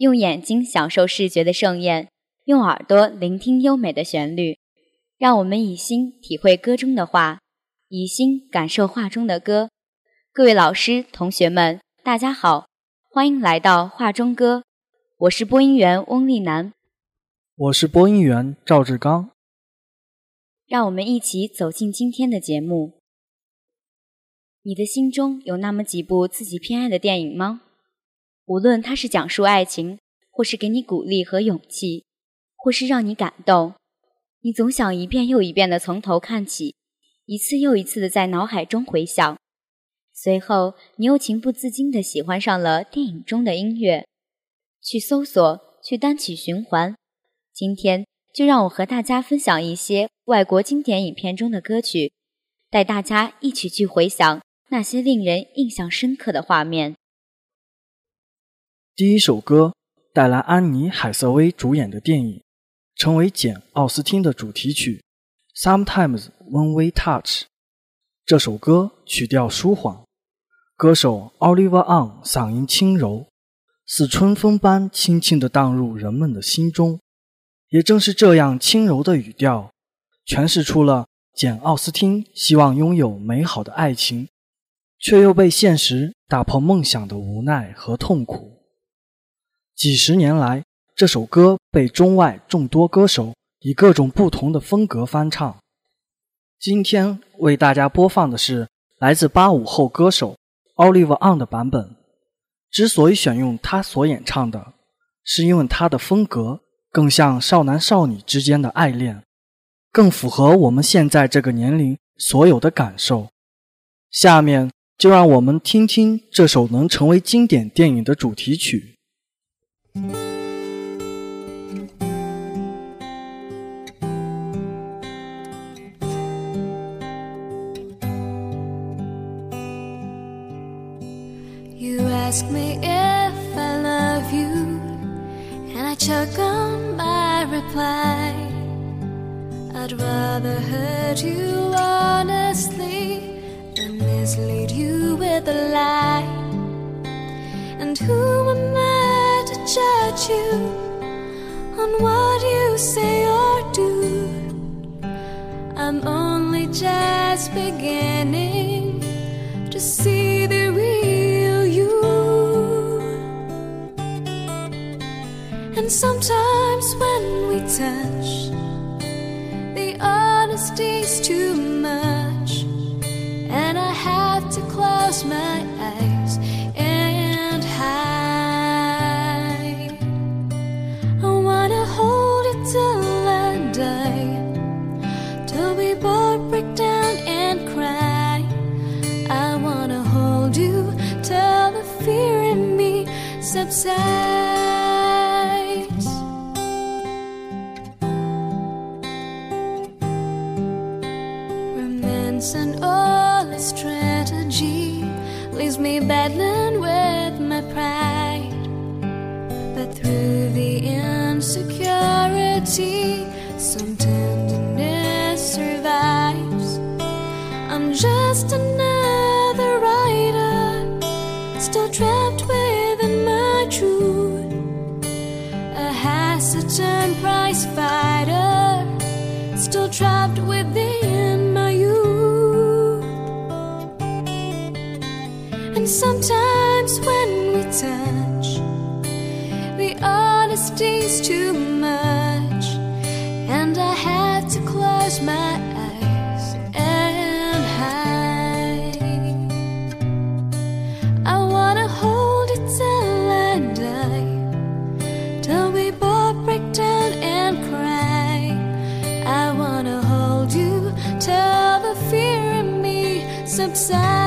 用眼睛享受视觉的盛宴，用耳朵聆听优美的旋律，让我们以心体会歌中的画，以心感受画中的歌。各位老师、同学们，大家好，欢迎来到画中歌，我是播音员翁丽楠，我是播音员赵志刚。让我们一起走进今天的节目。你的心中有那么几部自己偏爱的电影吗？无论它是讲述爱情，或是给你鼓励和勇气，或是让你感动，你总想一遍又一遍地从头看起，一次又一次地在脑海中回想，随后你又情不自禁地喜欢上了电影中的音乐。去搜索，去单曲循环。今天就让我和大家分享一些外国经典影片中的歌曲，带大家一起去回想那些令人印象深刻的画面。第一首歌，带来安妮·海瑟薇主演的电影，成为简·奥斯汀的主题曲 Sometimes When We Touch。 这首歌曲调舒缓，歌手 Oliver Aung 嗓音轻柔，似春风般轻轻地荡入人们的心中。也正是这样轻柔的语调，诠释出了简·奥斯汀希望拥有美好的爱情，却又被现实打破梦想的无奈和痛苦。几十年来，这首歌被中外众多歌手以各种不同的风格翻唱。今天为大家播放的是来自85后歌手 Oliver Aung 的版本。之所以选用他所演唱的，是因为他的风格更像少男少女之间的爱恋，更符合我们现在这个年龄所有的感受。下面就让我们听听这首能成为经典电影的主题曲。You ask me if I love you, and I choke on my reply. I'd rather hurt you honestly than mislead you with a lie. And who am I to judge you on what you say or do? I'm only just beginning to see the real you. And sometimes when we touch, the honesty's too much, and I have to close my eyes and hide. I wanna hold it till I die, till we both break down and cry. I wanna hold you till the fear in me subsides. Romance and all its strategy leaves me battling with my pride, but through the insecurity, some tenderness survives. I'm just another writer, still trapped within my truth, a hesitant prize fighter, still trapped within my youth. And sometimes when we touch, the honesty's too much, and I have to close my eyes and hide. I wanna hold it till I die, till we both break down and cry. I wanna hold you till the fear in me subsides.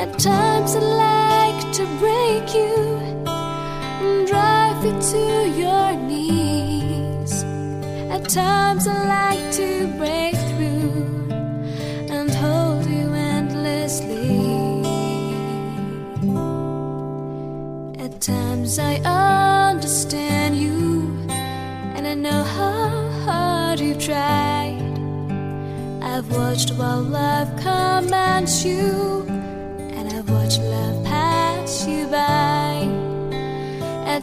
At times I like to break you and drive you to your knees. At times I like to break through and hold you endlessly. At times I understand you, and I know how hard you've tried. I've watched while love commands you, watch love pass you by.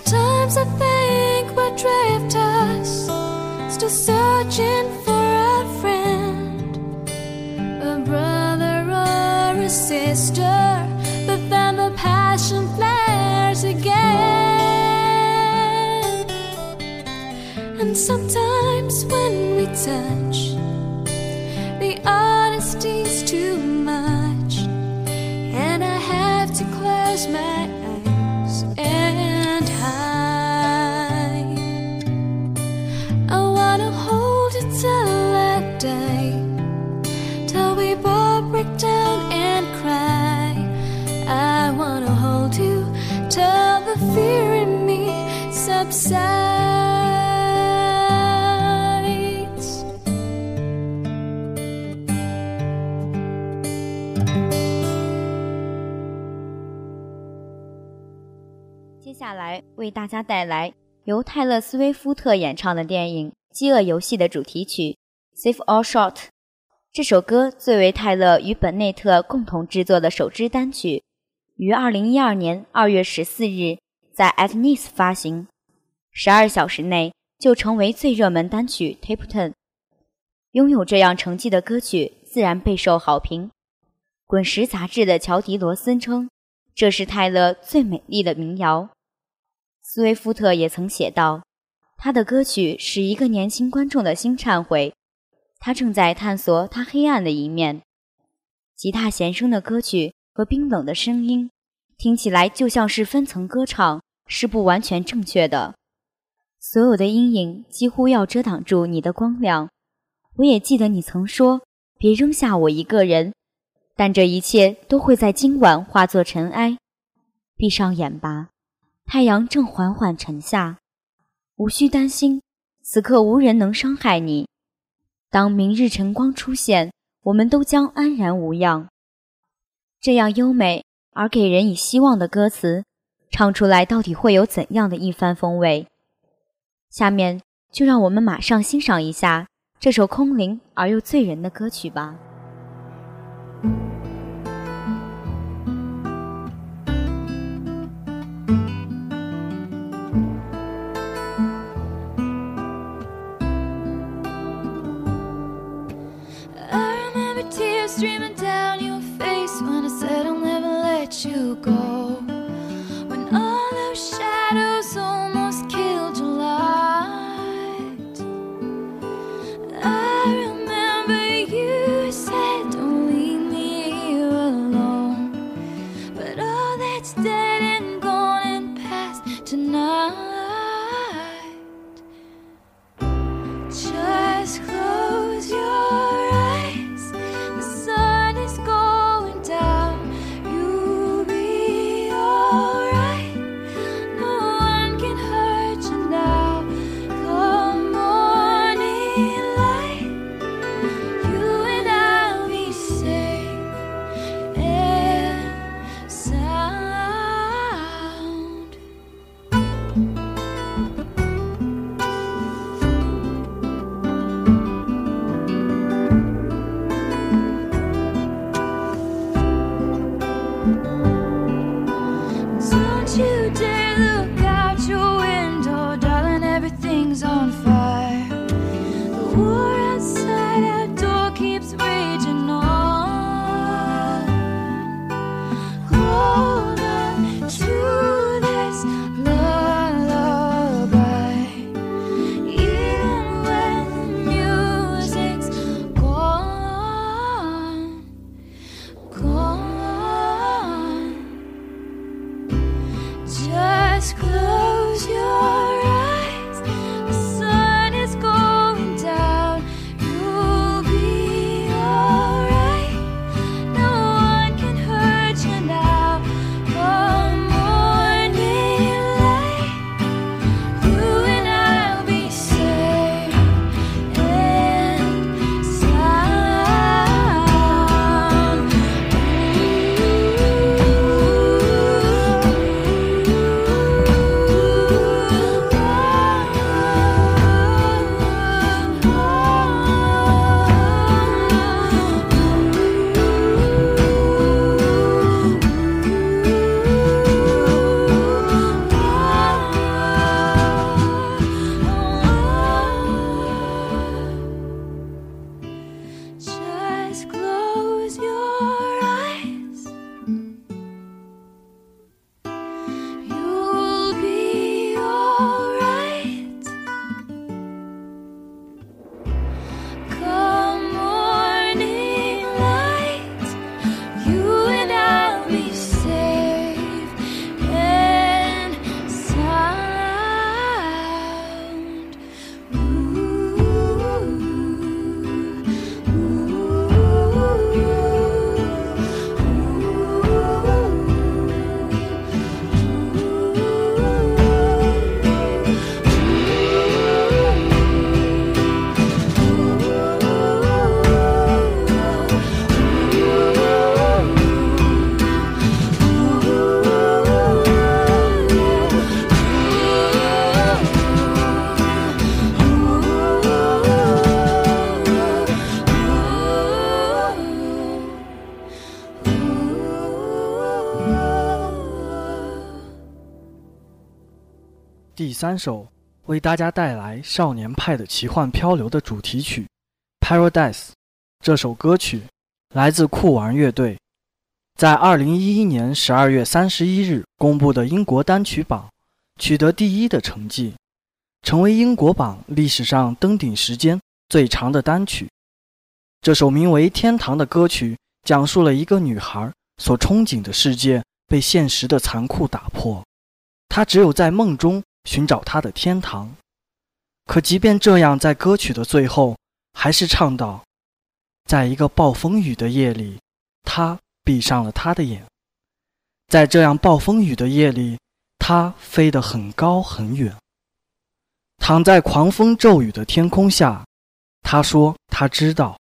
Sometimes I think we're drifters, still searching for a friend, a brother or a sister, but then the passion flares again. And sometimes when we touch, the honesty's too much, and I have to close my eyes and hide. I wanna hold you till I die, till we both break down and cry. I wanna hold you till the fear in me subsides.接下来为大家带来由泰勒·斯威夫特演唱的电影《饥饿游戏》的主题曲《Safe or Short》。这首歌最为泰勒与本内特共同制作的首支单曲，于2012年2月14日在 at Nice 发行，12小时内就成为最热门单曲 Top 10。拥有这样成绩的歌曲自然备受好评。《滚石》杂志的乔迪·罗森称，这是泰勒最美丽的民谣。斯威夫特也曾写道，他的歌曲是一个年轻观众的新忏悔，他正在探索他黑暗的一面。吉他弦声的歌曲和冰冷的声音听起来就像是分层歌唱，是不完全正确的。所有的阴影几乎要遮挡住你的光亮。我也记得你曾说，别扔下我一个人，但这一切都会在今晚化作尘埃。闭上眼吧，太阳正缓缓沉下，无需担心，此刻无人能伤害你。当明日晨光出现，我们都将安然无恙。这样优美而给人以希望的歌词，唱出来到底会有怎样的一番风味？下面就让我们马上欣赏一下这首空灵而又醉人的歌曲吧。Streaming down your face when I said I'll never let you go, when all those shadows almost killed your light. I remember you said don't leave me here alone, but all that's dead and gone and past tonight. Just close your 第三首为大家带来少年派的奇幻漂流的主题曲 Paradise。 这首歌曲来自酷玩乐队，在2011年12月31日公布的英国单曲榜取得第1的成绩，成为英国榜历史上登顶时间最长的单曲。这首名为《天堂》的歌曲讲述了一个女孩所憧憬的世界被现实的残酷打破，她只有在梦中寻找她的天堂。可即便这样，在歌曲的最后还是唱到，在一个暴风雨的夜里，她闭上了她的眼，在这样暴风雨的夜里，她飞得很高很远，躺在狂风骤雨的天空下。她说她知道，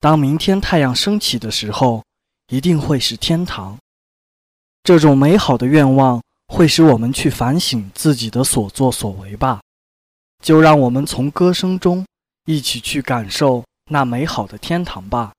当明天太阳升起的时候，一定会是天堂。这种美好的愿望会使我们去反省自己的所作所为吧。就让我们从歌声中一起去感受那美好的天堂吧。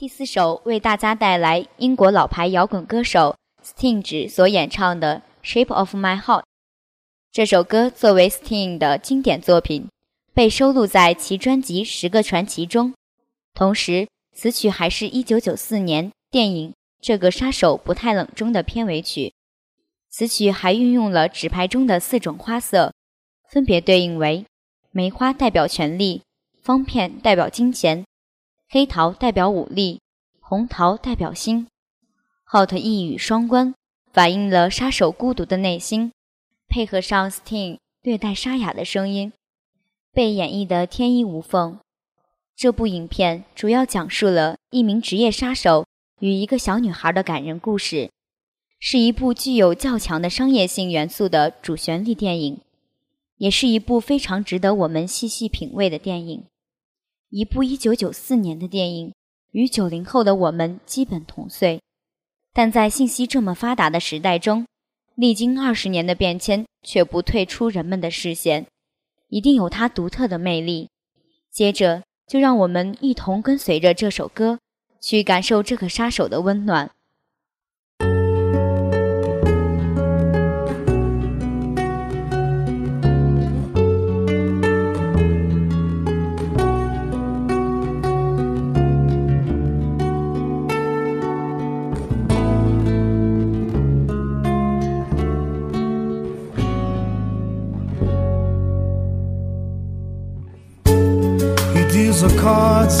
第四首为大家带来英国老牌摇滚歌手 Sting 所演唱的 Shape of My Heart。 这首歌作为 Sting 的经典作品，被收录在其专辑《10个传奇》中。同时，此曲还是1994年电影《这个杀手不太冷》中的片尾曲。此曲还运用了纸牌中的4种花色，分别对应为梅花代表权力，方片代表金钱，黑桃代表武力，红桃代表心。Hot 一语双关，反映了杀手孤独的内心，配合上 Sting 略带沙哑的声音，被演绎得天衣无缝。这部影片主要讲述了一名职业杀手与一个小女孩的感人故事，是一部具有较强的商业性元素的主旋律电影，也是一部非常值得我们细细品味的电影。一部1994年的电影，与90后的我们基本同岁，但在信息这么发达的时代中，历经20年的变迁却不退出人们的视线，一定有它独特的魅力。接着就让我们一同跟随着这首歌，去感受这个杀手的温暖。Of cards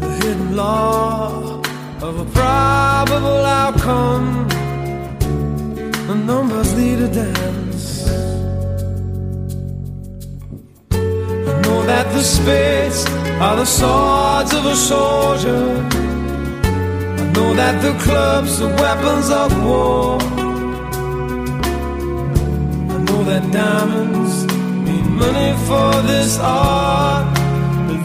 the hidden law of a probable outcome. The numbers lead a dance. I know that the spades are the swords of a soldier. I know that the clubs are weapons of war. I know that diamonds money for this art, but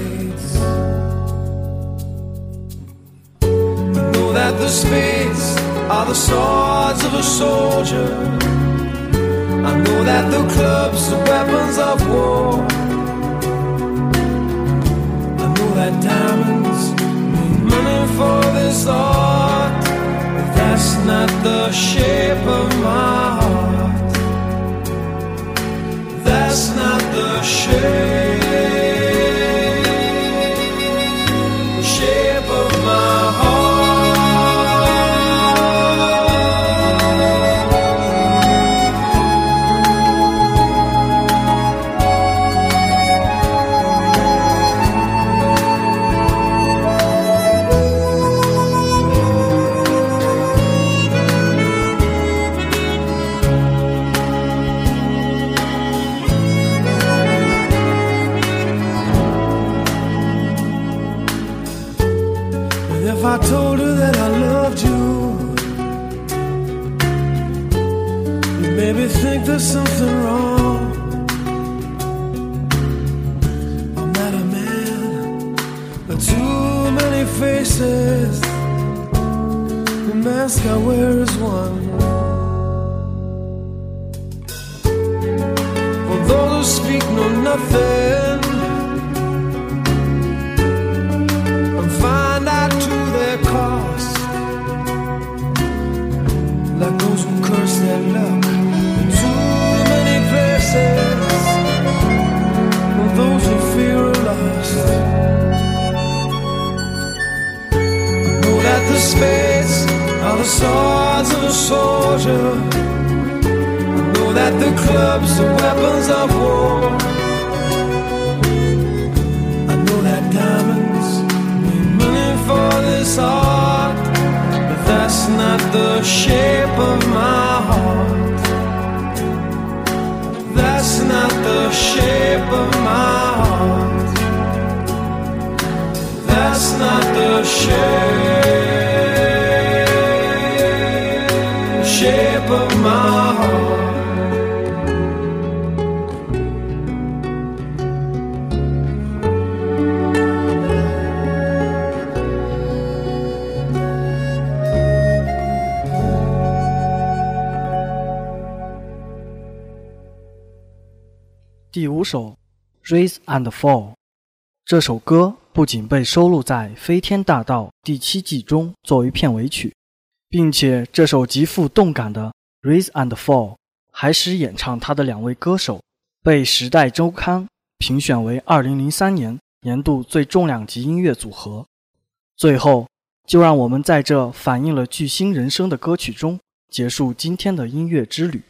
That the spades are the swords of a soldier. I know that the clubs are weapons of war. I know that diamonds mean money for this art, but that's not the shape of my heart. That's not the shape of my heart. There's something wrong. I'm not a man, but too many faces. The mask I wear is one. For those who speak know nothing, and find out to their cost, like those who curse their luck. For those who fear are lost. I know that the spades are while the swords of a soldier. I know that the clubs are weapons of war. I know that diamonds need money for this art, but that's not the shape of my heart. That's not the shape of my heart. That's not the shape of my heart. Number 5首 Rise and Fall 这首歌不仅被收录在《飞天大盗》第7季中作为片尾曲，并且这首极富动感的 Rise and Fall 还使演唱它的2位歌手被《时代周刊》评选为2003年年度最重量级音乐组合。最后，就让我们在这反映了巨星人生的歌曲中结束今天的音乐之旅。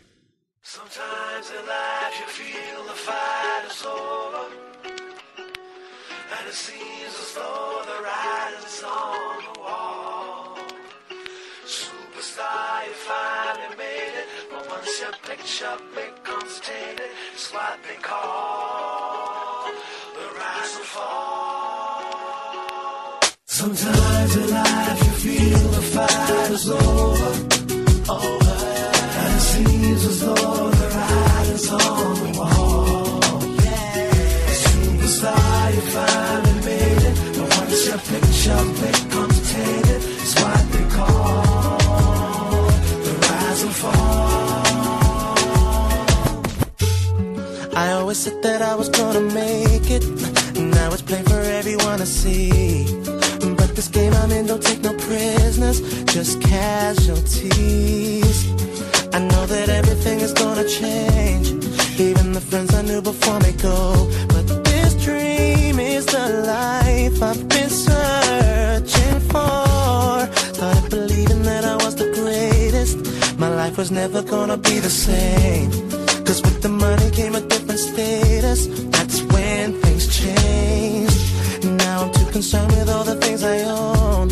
Becomes tainted, it's what they call the rise and fall. Sometimes in life you feel the fight is over, and it seems as though the writing's on the wall. Superstar, you finally made it, but once your picture becomes tainted, it's what they call the rise and fall. I always said that I was gonna make it, and now it's plain for everyone to see. But this game I'm in don't take no prisoners, just casualties. I know that everything is gonna change, even the friends I knew before may go. But this dream is the life I've been searching for. Started believing that I was the greatest, my life was never gonna be the same. Cause with the money came a different status, that's when things changed. Now I'm too concerned with all the things I own,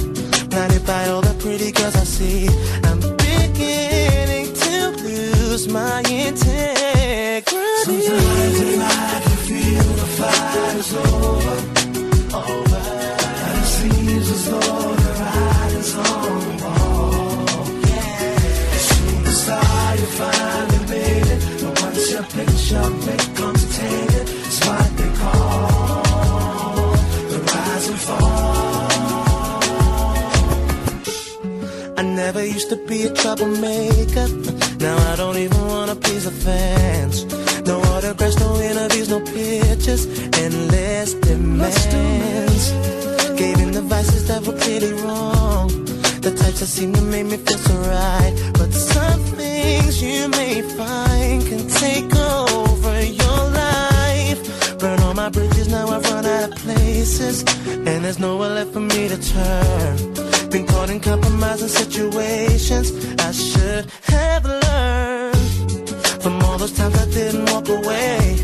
blinded by all the pretty girls I see. I'm beginning to lose my integrity. Sometimes in life you feel the fight is over, over, and it seems as though the ride is on the wall. Superstar, you finally made it, your picture becomes tainted, it's what they call the rise and fall. I never used to be a troublemaker, now I don't even wanna please the fans. No autographs, no interviews, no pictures, endless demands. Gave in the vices that were clearly wrong, the types that seemed to make me feel so right. But some things you may find can take over your life. Burn all my bridges, now I've run out of places, and there's nowhere left for me to turn. Been caught in compromising situations I should have learned from all those times I didn't walk away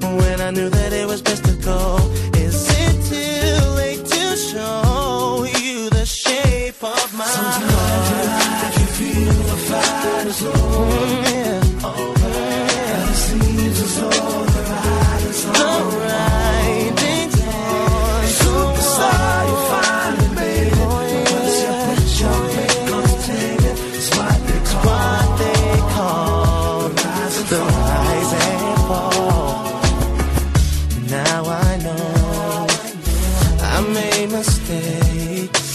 when I knew that it was best to go. Is it too late to show you the shape of my heart? The fight is over, over, and it seems as though the ride is on. The ride is on. Superstar, you finally made it. Once your picture becomes tainted, it's what they call the rise and fall. Now I know I made mistakes,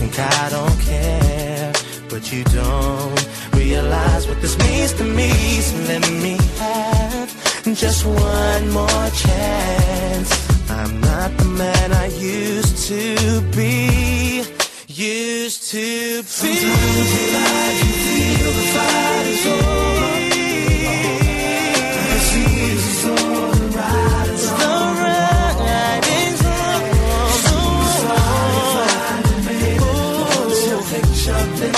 and I don't care. But you don't realize what this means to me, so let me have just one more chance. I'm not the man I used to be, used to be. Sometimes in life you feel the fight is over, and it seems as though the ride is on. Superstar, you finally made it, once your picture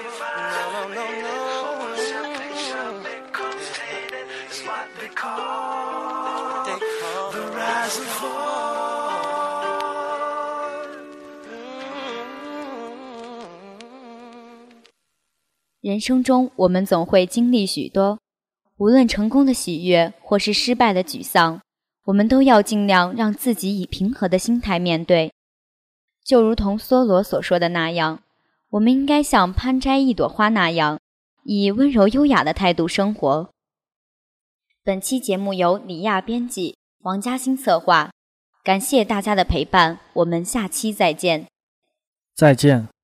The rise and fall. 人生中，我们总会经历许多，无论成功的喜悦或是失败的沮丧，我们都要尽量让自己以平和的心态面对。就如同梭罗所说的那样，我们应该像攀摘一朵花那样，以温柔优雅的态度生活。本期节目由李亚编辑，王嘉欣策划，感谢大家的陪伴，我们下期再见。再见。